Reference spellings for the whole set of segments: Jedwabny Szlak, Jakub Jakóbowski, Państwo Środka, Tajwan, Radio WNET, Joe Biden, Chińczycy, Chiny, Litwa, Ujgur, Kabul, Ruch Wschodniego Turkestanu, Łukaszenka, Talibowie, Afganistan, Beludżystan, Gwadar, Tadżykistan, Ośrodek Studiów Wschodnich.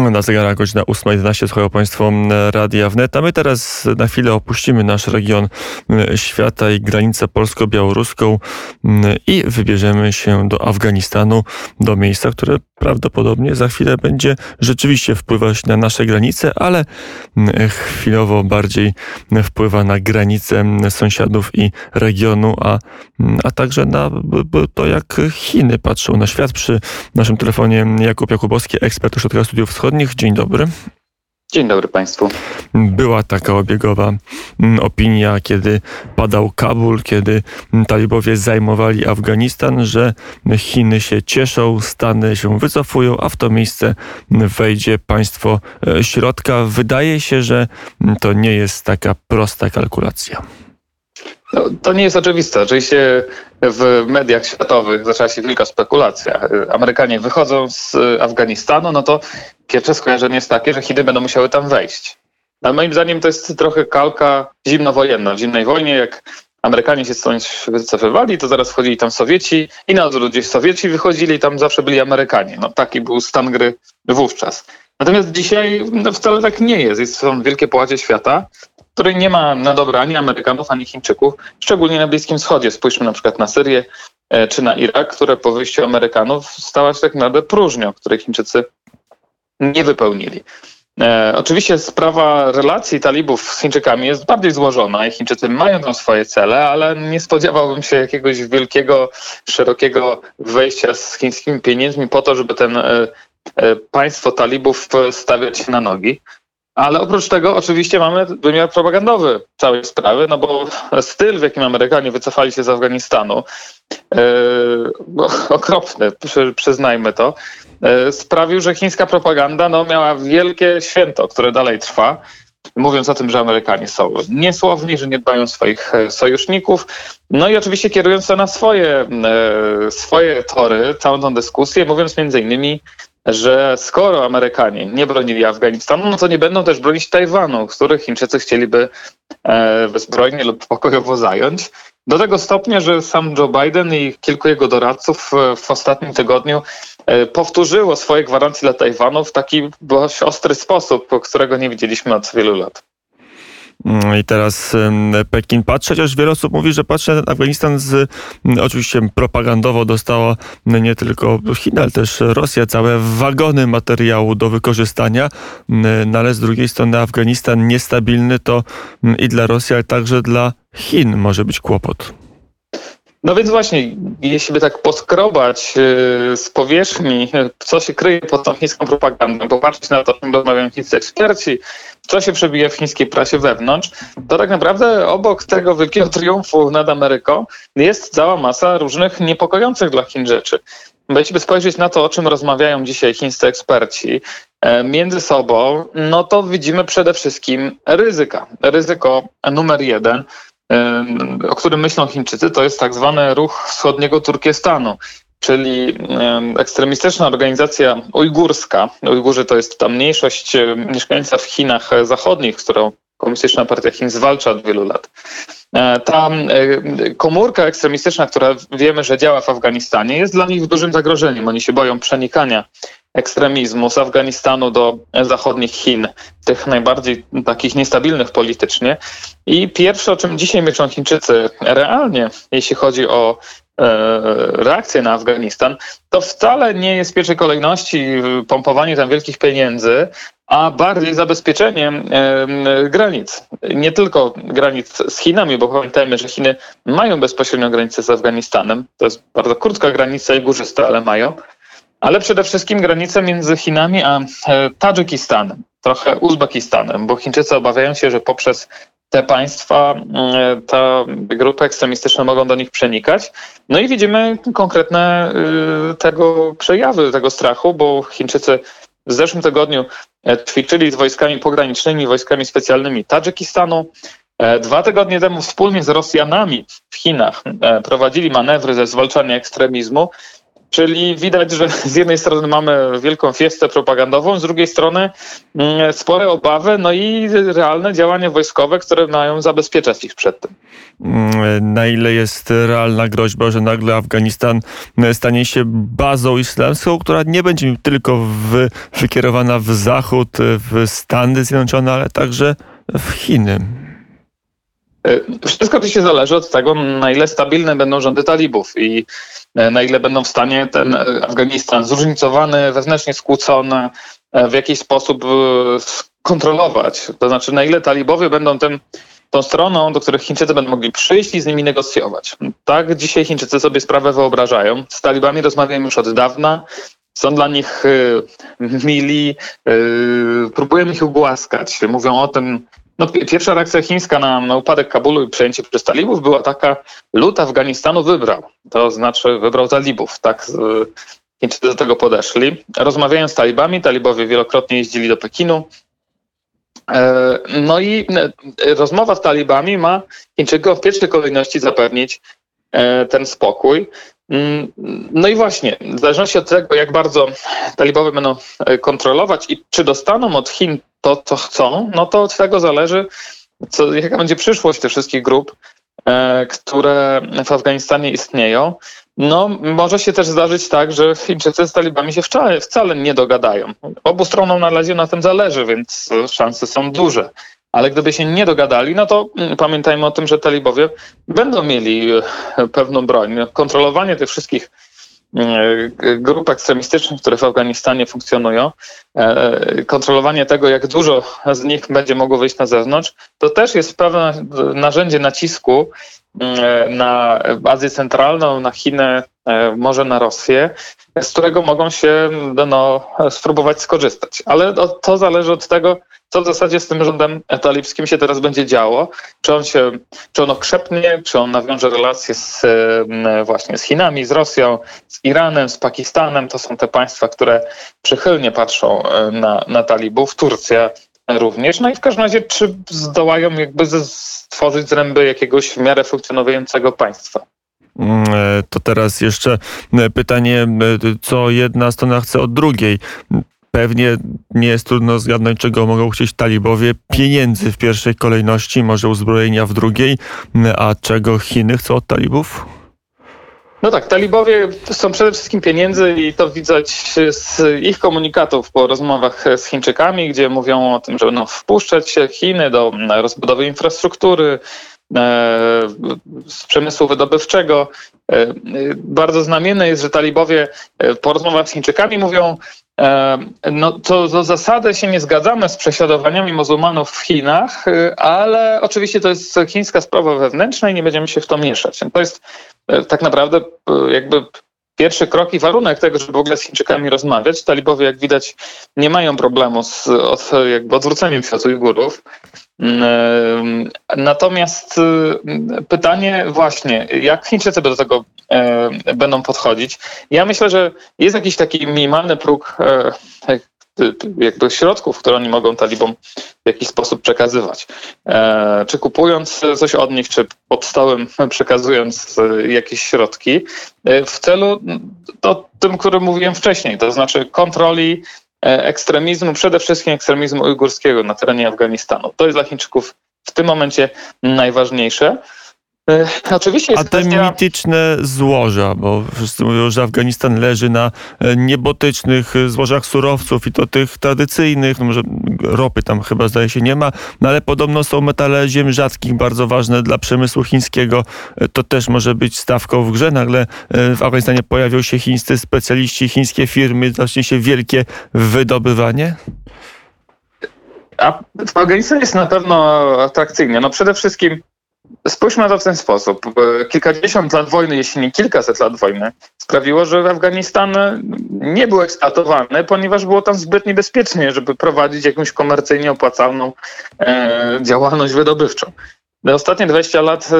Na zegarach godzina 8:11, słuchają Państwo Radia WNET, a my teraz na chwilę opuścimy nasz region świata i granicę polsko-białoruską i wybierzemy się do Afganistanu, do miejsca, które prawdopodobnie za chwilę będzie rzeczywiście wpływać na nasze granice, ale chwilowo bardziej wpływa na granice sąsiadów i regionu, a także na to, jak Chiny patrzą na świat. Przy naszym telefonie Jakub Jakóbowski, ekspert Ośrodka Studiów Wschodnich. Dzień dobry. Dzień dobry Państwu. Była taka obiegowa opinia, kiedy padał Kabul, kiedy talibowie zajmowali Afganistan, że Chiny się cieszą, Stany się wycofują, a w to miejsce wejdzie państwo środka. Wydaje się, że to nie jest taka prosta kalkulacja. No, to nie jest oczywiste. Oczywiście w mediach światowych zaczęła się wielka spekulacja. Amerykanie wychodzą z Afganistanu, no to pierwsze skojarzenie jest takie, że Chiny będą musiały tam wejść. Ale moim zdaniem to jest trochę kalka zimnowojenna. W zimnej wojnie, jak Amerykanie się stąd wycofywali, to zaraz wchodzili tam Sowieci i na odwrót gdzieś Sowieci wychodzili, tam zawsze byli Amerykanie. No, taki był stan gry wówczas. Natomiast dzisiaj wcale tak nie jest. Są wielkie połacie świata, której nie ma na dobre ani Amerykanów, ani Chińczyków, szczególnie na Bliskim Wschodzie. Spójrzmy na przykład na Syrię czy na Irak, które po wyjściu Amerykanów stała się tak naprawdę próżnią, której Chińczycy nie wypełnili. Oczywiście sprawa relacji talibów z Chińczykami jest bardziej złożona i Chińczycy mają tam swoje cele, ale nie spodziewałbym się jakiegoś wielkiego, szerokiego wejścia z chińskimi pieniędzmi po to, żeby ten państwo talibów stawiać się na nogi. Ale oprócz tego oczywiście mamy wymiar propagandowy całej sprawy, no bo styl, w jakim Amerykanie wycofali się z Afganistanu, okropny, przyznajmy to, sprawił, że chińska propaganda miała wielkie święto, które dalej trwa, mówiąc o tym, że Amerykanie są niesłowni, że nie dbają o swoich sojuszników. No i oczywiście kierując to na swoje tory, całą tą dyskusję, mówiąc między innymi, że skoro Amerykanie nie bronili Afganistanu, no to nie będą też bronić Tajwanu, których Chińczycy chcieliby bezbrojnie lub pokojowo zająć. Do tego stopnia, że sam Joe Biden i kilku jego doradców w ostatnim tygodniu powtórzyło swoje gwarancje dla Tajwanu w taki dość ostry sposób, którego nie widzieliśmy od wielu lat. I teraz Pekin patrzy, chociaż wiele osób mówi, że patrzy na Afganistan oczywiście propagandowo dostała nie tylko China, ale też Rosja całe wagony materiału do wykorzystania, ale z drugiej strony Afganistan niestabilny to i dla Rosji, ale także dla Chin może być kłopot. No więc właśnie, jeśli by tak poskrobać z powierzchni, co się kryje pod tą chińską propagandą, popatrzeć na to, o czym rozmawiają chińscy eksperci, co się przebija w chińskiej prasie wewnątrz, to tak naprawdę obok tego wielkiego triumfu nad Ameryką jest cała masa różnych niepokojących dla Chin rzeczy. Bo jeśli by spojrzeć na to, o czym rozmawiają dzisiaj chińscy eksperci między sobą, no to widzimy przede wszystkim ryzyka. Ryzyko numer jeden, o którym myślą Chińczycy, to jest tak zwany Ruch Wschodniego Turkestanu, czyli ekstremistyczna organizacja ujgurska. Ujgurzy to jest ta mniejszość mieszkańca w Chinach zachodnich, którą Komunistyczna Partia Chin zwalcza od wielu lat. Ta komórka ekstremistyczna, która wiemy, że działa w Afganistanie, jest dla nich dużym zagrożeniem. Oni się boją przenikania ekstremizmu z Afganistanu do zachodnich Chin, tych najbardziej takich niestabilnych politycznie. I pierwsze, o czym dzisiaj myślą Chińczycy realnie, jeśli chodzi o reakcję na Afganistan, to wcale nie jest w pierwszej kolejności pompowanie tam wielkich pieniędzy, a bardziej zabezpieczenie granic. Nie tylko granic z Chinami, bo pamiętajmy, że Chiny mają bezpośrednią granicę z Afganistanem. To jest bardzo krótka granica i górzysta, ale mają. Ale przede wszystkim granicę między Chinami a Tadżykistanem, trochę Uzbekistanem, bo Chińczycy obawiają się, że poprzez te państwa, ta grupa ekstremistyczna mogą do nich przenikać. No i widzimy konkretne przejawy tego strachu, bo Chińczycy w zeszłym tygodniu ćwiczyli z wojskami pogranicznymi, wojskami specjalnymi Tadżykistanu. 2 tygodnie temu wspólnie z Rosjanami w Chinach prowadzili manewry ze zwalczania ekstremizmu. Czyli widać, że z jednej strony mamy wielką fiestę propagandową, z drugiej strony spore obawy, no i realne działania wojskowe, które mają zabezpieczać ich przed tym. Na ile jest realna groźba, że nagle Afganistan stanie się bazą islamską, która nie będzie tylko wykierowana w Zachód, w Stany Zjednoczone, ale także w Chiny? Wszystko to się zależy od tego, na ile stabilne będą rządy talibów i na ile będą w stanie ten Afganistan zróżnicowany, wewnętrznie skłócony, w jakiś sposób kontrolować. To znaczy, na ile talibowie będą tą stroną, do których Chińczycy będą mogli przyjść i z nimi negocjować. Tak dzisiaj Chińczycy sobie sprawę wyobrażają. Z talibami rozmawiają już od dawna. Są dla nich mili, próbują ich ugłaskać. Mówią o tym, pierwsza reakcja chińska na upadek Kabulu i przejęcie przez talibów była taka: lud Afganistanu wybrał, to znaczy wybrał talibów. Tak Chińczycy do tego podeszli. Rozmawiają z talibami, talibowie wielokrotnie jeździli do Pekinu. No i rozmowa z talibami ma Chińczykom w pierwszej kolejności zapewnić ten spokój. No i właśnie, w zależności od tego, jak bardzo talibowie będą kontrolować i czy dostaną od Chin to, co chcą, no to od tego zależy, jaka będzie przyszłość tych wszystkich grup, które w Afganistanie istnieją. No, może się też zdarzyć tak, że Chińczycy z talibami się wcale nie dogadają. Obu stronom na razie na tym zależy, więc szanse są duże. Ale gdyby się nie dogadali, no to pamiętajmy o tym, że talibowie będą mieli pewną broń. Kontrolowanie tych wszystkich grup ekstremistycznych, które w Afganistanie funkcjonują, kontrolowanie tego, jak dużo z nich będzie mogło wyjść na zewnątrz, to też jest pewne narzędzie nacisku na Azję Centralną, na Chiny, może na Rosję, z którego mogą się spróbować skorzystać. Ale to zależy od tego, co w zasadzie z tym rządem talibskim się teraz będzie działo. Czy on okrzepnie, czy on nawiąże relacje z Chinami, z Rosją, z Iranem, z Pakistanem. To są te państwa, które przychylnie patrzą na talibów. Turcja również. No i w każdym razie, czy zdołają jakby stworzyć zręby jakiegoś w miarę funkcjonującego państwa. To teraz jeszcze pytanie, co jedna strona chce od drugiej. Pewnie nie jest trudno zgadnąć, czego mogą chcieć talibowie. Pieniędzy w pierwszej kolejności, może uzbrojenia w drugiej. A czego Chiny chcą od talibów? No tak, talibowie są przede wszystkim pieniędzy i to widać z ich komunikatów po rozmowach z Chińczykami, gdzie mówią o tym, że będą wpuszczać się Chiny do rozbudowy infrastruktury, z przemysłu wydobywczego. Bardzo znamienne jest, że talibowie po rozmowach z Chińczykami mówią: no to do zasady się nie zgadzamy z prześladowaniami muzułmanów w Chinach, ale oczywiście to jest chińska sprawa wewnętrzna i nie będziemy się w to mieszać. To jest tak naprawdę jakby pierwszy krok i warunek tego, żeby w ogóle z Chińczykami rozmawiać. Talibowie, jak widać, nie mają problemu z odwróceniem się od Ujgurów. Natomiast pytanie właśnie, jak Chińczycy do tego będą podchodzić? Ja myślę, że jest jakiś taki minimalny próg jakby środków, które oni mogą talibom w jakiś sposób przekazywać. Czy kupując coś od nich, czy pod stołem przekazując jakieś środki w celu tym, którym mówiłem wcześniej, to znaczy kontroli ekstremizmu, przede wszystkim ekstremizmu ujgurskiego na terenie Afganistanu. To jest dla Chińczyków w tym momencie najważniejsze. Oczywiście jest kwestia... mityczne złoża, bo wszyscy mówią, że Afganistan leży na niebotycznych złożach surowców i to tych tradycyjnych, może ropy tam chyba zdaje się nie ma, ale podobno są metale ziem rzadkich, bardzo ważne dla przemysłu chińskiego. To też może być stawką w grze. Nagle w Afganistanie pojawią się chińscy specjaliści, chińskie firmy, zacznie się wielkie wydobywanie. A Afganistan jest na pewno atrakcyjny. Przede wszystkim spójrzmy na to w ten sposób. Kilkadziesiąt lat wojny, jeśli nie kilkaset lat wojny, sprawiło, że Afganistan nie był eksploatowany, ponieważ było tam zbyt niebezpiecznie, żeby prowadzić jakąś komercyjnie opłacalną działalność wydobywczą. Ostatnie 20 lat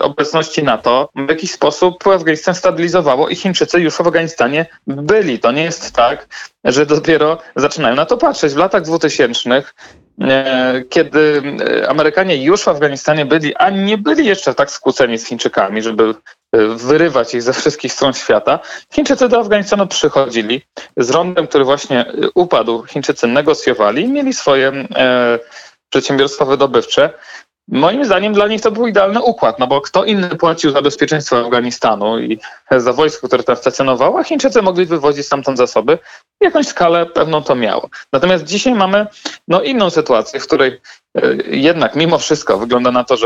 obecności NATO w jakiś sposób Afganistan stabilizowało i Chińczycy już w Afganistanie byli. To nie jest tak, że dopiero zaczynają na to patrzeć. W latach 2000 kiedy Amerykanie już w Afganistanie byli, a nie byli jeszcze tak skłóceni z Chińczykami, żeby wyrywać ich ze wszystkich stron świata, Chińczycy do Afganistanu przychodzili z rządem, który właśnie upadł. Chińczycy negocjowali, mieli swoje przedsiębiorstwa wydobywcze. Moim zdaniem dla nich to był idealny układ, no bo kto inny płacił za bezpieczeństwo Afganistanu i za wojsko, które tam stacjonowało, a Chińczycy mogli wywozić stamtąd zasoby. Jakąś skalę pewną to miało. Natomiast dzisiaj mamy inną sytuację, w której jednak mimo wszystko wygląda na to,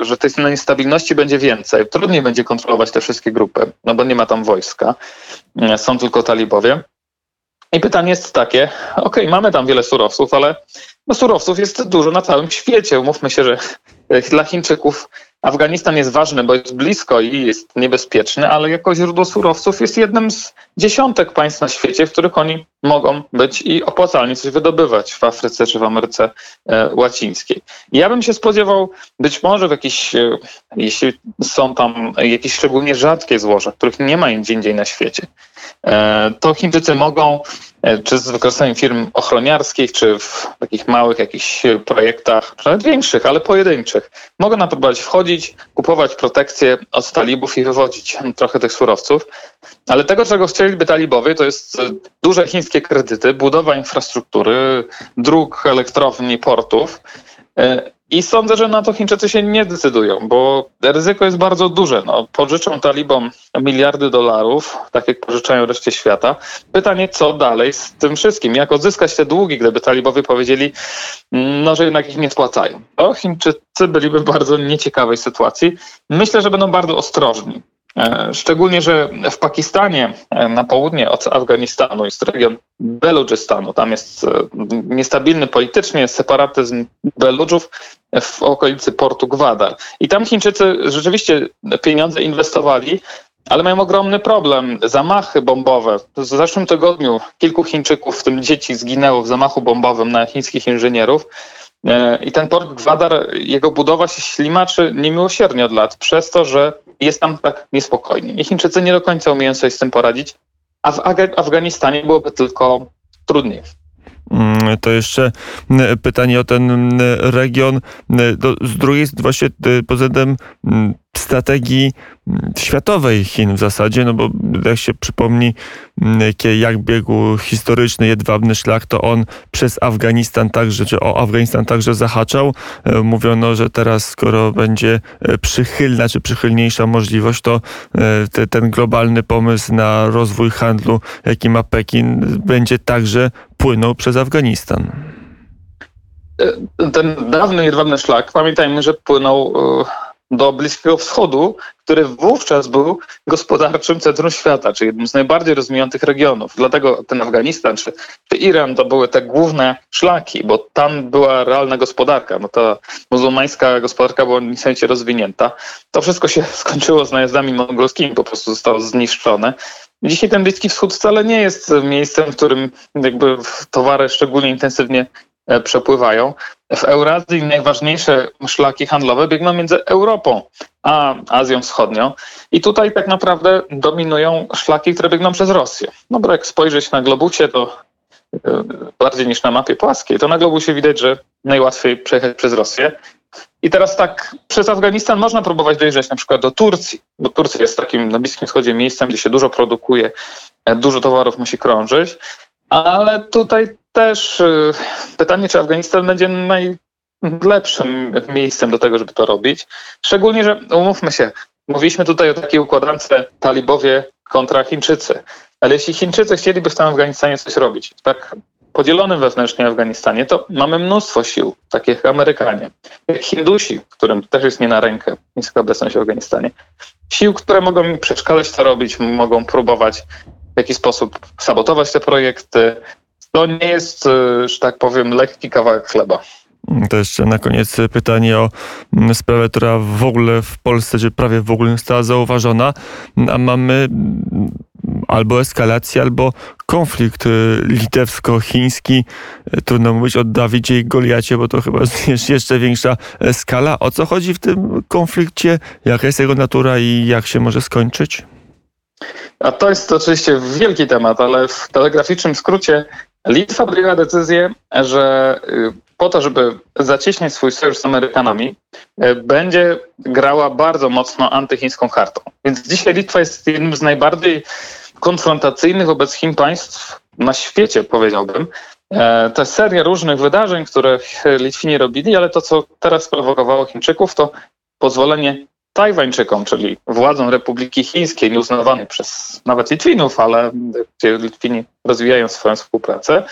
że tej niestabilności będzie więcej. Trudniej będzie kontrolować te wszystkie grupy, no bo nie ma tam wojska, są tylko Talibowie. I pytanie jest takie, mamy tam wiele surowców, ale surowców jest dużo na całym świecie. Umówmy się, że dla Chińczyków Afganistan jest ważny, bo jest blisko i jest niebezpieczny, ale jako źródło surowców jest jednym z dziesiątek państw na świecie, w których oni mogą być i opłacalnie coś wydobywać w Afryce czy w Ameryce Łacińskiej. Ja bym się spodziewał, być może jeśli są tam jakieś szczególnie rzadkie złoża, których nie ma gdzie indziej na świecie, to Chińczycy mogą, czy z wykorzystaniem firm ochroniarskich, czy w takich małych jakichś projektach, nawet większych, ale pojedynczych, mogą na to próbować wchodzić, kupować protekcję od talibów i wywodzić trochę tych surowców. Ale tego, czego chcieliby talibowie, to jest duże chińskie kredyty, budowa infrastruktury, dróg, elektrowni, portów. I sądzę, że na to Chińczycy się nie decydują, bo ryzyko jest bardzo duże. Pożyczą talibom miliardy dolarów, tak jak pożyczają reszcie świata. Pytanie, co dalej z tym wszystkim? Jak odzyskać te długi, gdyby talibowie powiedzieli, że jednak ich nie spłacają? To Chińczycy byliby w bardzo nieciekawej sytuacji. Myślę, że będą bardzo ostrożni. Szczególnie, że w Pakistanie, na południe od Afganistanu, jest region Beludżystanu. Tam jest niestabilny politycznie separatyzm Beludżów w okolicy portu Gwadar. I tam Chińczycy rzeczywiście pieniądze inwestowali, ale mają ogromny problem. Zamachy bombowe. W zeszłym tygodniu kilku Chińczyków, w tym dzieci, zginęło w zamachu bombowym na chińskich inżynierów. I ten port Gwadar, jego budowa się ślimaczy niemiłosiernie od lat, przez to, że jest tam tak niespokojnie. I Chińczycy nie do końca umieją sobie z tym poradzić, a w Afganistanie byłoby tylko trudniej. To jeszcze pytanie o ten region. Z drugiej strony właśnie pod względem strategii światowej Chin w zasadzie, bo jak się przypomni, jak biegł historyczny Jedwabny Szlak, to on przez Afganistan także, czy o Afganistan także zahaczał. Mówiono, że teraz skoro będzie przychylna, czy przychylniejsza możliwość, to ten globalny pomysł na rozwój handlu, jaki ma Pekin, będzie także płynął przez Afganistan. Ten dawny Jedwabny Szlak, pamiętajmy, że płynął do Bliskiego Wschodu, który wówczas był gospodarczym centrum świata, czyli jednym z najbardziej rozwiniętych regionów. Dlatego ten Afganistan czy Iran to były te główne szlaki, bo tam była realna gospodarka. Ta muzułmańska gospodarka była niesamowicie rozwinięta. To wszystko się skończyło z najazdami mongolskimi, po prostu zostało zniszczone. Dzisiaj ten Bliski Wschód wcale nie jest miejscem, w którym towary szczególnie intensywnie przepływają. W Eurazji najważniejsze szlaki handlowe biegną między Europą a Azją Wschodnią i tutaj tak naprawdę dominują szlaki, które biegną przez Rosję. Bo jak spojrzeć na globusie, to bardziej niż na mapie płaskiej, to na globusie widać, że najłatwiej przejechać przez Rosję. I teraz tak, przez Afganistan można próbować dojeżdżać na przykład do Turcji, bo Turcja jest takim na Bliskim Wschodzie miejscem, gdzie się dużo produkuje, dużo towarów musi krążyć, ale tutaj też pytanie, czy Afganistan będzie najlepszym miejscem do tego, żeby to robić. Szczególnie, że umówmy się, mówiliśmy tutaj o takiej układance talibowie kontra Chińczycy. Ale jeśli Chińczycy chcieliby w tym Afganistanie coś robić, tak podzielonym wewnętrznie Afganistanie, to mamy mnóstwo sił, takich jak Amerykanie, jak Hindusi, którym też jest nie na rękę chińska obecność w Afganistanie. Sił, które mogą im przeszkadzać to robić, mogą próbować w jakiś sposób sabotować te projekty. To nie jest, że tak powiem, lekki kawałek chleba. To jeszcze na koniec pytanie o sprawę, która w ogóle w Polsce, czy prawie w ogóle została zauważona, a mamy albo eskalację, albo konflikt litewsko-chiński. Trudno mówić o Dawidzie i Goliacie, bo to chyba jest jeszcze większa skala. O co chodzi w tym konflikcie? Jaka jest jego natura i jak się może skończyć? A to jest oczywiście wielki temat, ale w telegraficznym skrócie Litwa podjęła decyzję, że po to, żeby zacieśniać swój sojusz z Amerykanami, będzie grała bardzo mocno antychińską kartą. Więc dzisiaj Litwa jest jednym z najbardziej konfrontacyjnych wobec Chin państw na świecie, powiedziałbym. To jest seria różnych wydarzeń, które Litwini robili, ale to, co teraz prowokowało Chińczyków, to pozwolenie Tajwańczykom, czyli władzom Republiki Chińskiej, nieuznawanej przez nawet Litwinów, ale gdzie Litwini rozwijają swoją współpracę,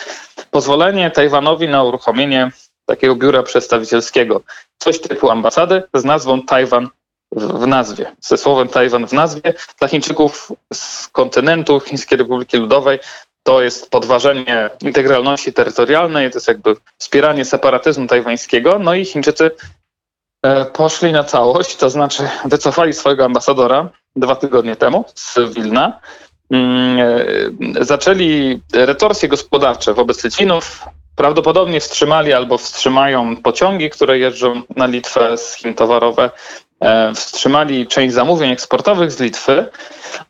pozwolenie Tajwanowi na uruchomienie takiego biura przedstawicielskiego, coś typu ambasady z nazwą Tajwan w nazwie. Ze słowem Tajwan w nazwie dla Chińczyków z kontynentu Chińskiej Republiki Ludowej to jest podważenie integralności terytorialnej, to jest jakby wspieranie separatyzmu tajwańskiego, no i Chińczycy poszli na całość, to znaczy wycofali swojego ambasadora 2 tygodnie temu z Wilna. Zaczęli retorsje gospodarcze wobec Litwinów. Prawdopodobnie wstrzymali albo wstrzymają pociągi, które jeżdżą na Litwę z Chin towarowe. Wstrzymali część zamówień eksportowych z Litwy.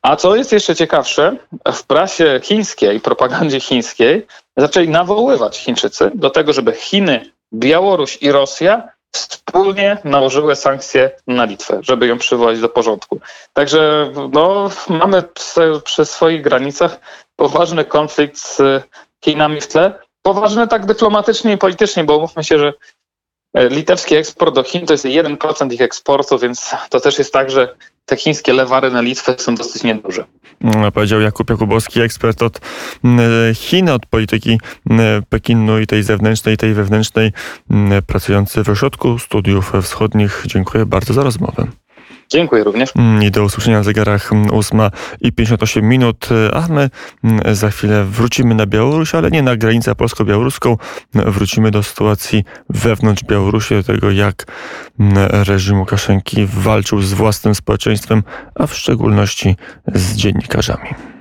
A co jest jeszcze ciekawsze, w prasie chińskiej, propagandzie chińskiej zaczęli nawoływać Chińczycy do tego, żeby Chiny, Białoruś i Rosja wspólnie nałożyły sankcje na Litwę, żeby ją przywołać do porządku. Także mamy przy swoich granicach poważny konflikt z Chinami w tle. Poważny tak dyplomatycznie i politycznie, bo umówmy się, że litewski eksport do Chin to jest 1% ich eksportu, więc to też jest tak, że te chińskie lewary na Litwę są dosyć nieduże. Powiedział Jakub Jakóbowski, ekspert od Chin, od polityki Pekinu i tej zewnętrznej, i tej wewnętrznej, pracujący w Ośrodku Studiów Wschodnich. Dziękuję bardzo za rozmowę. Dziękuję również. I do usłyszenia w zegarach 8:58, a my za chwilę wrócimy na Białoruś, ale nie na granicę polsko-białoruską. Wrócimy do sytuacji wewnątrz Białorusi, do tego, jak reżim Łukaszenki walczył z własnym społeczeństwem, a w szczególności z dziennikarzami.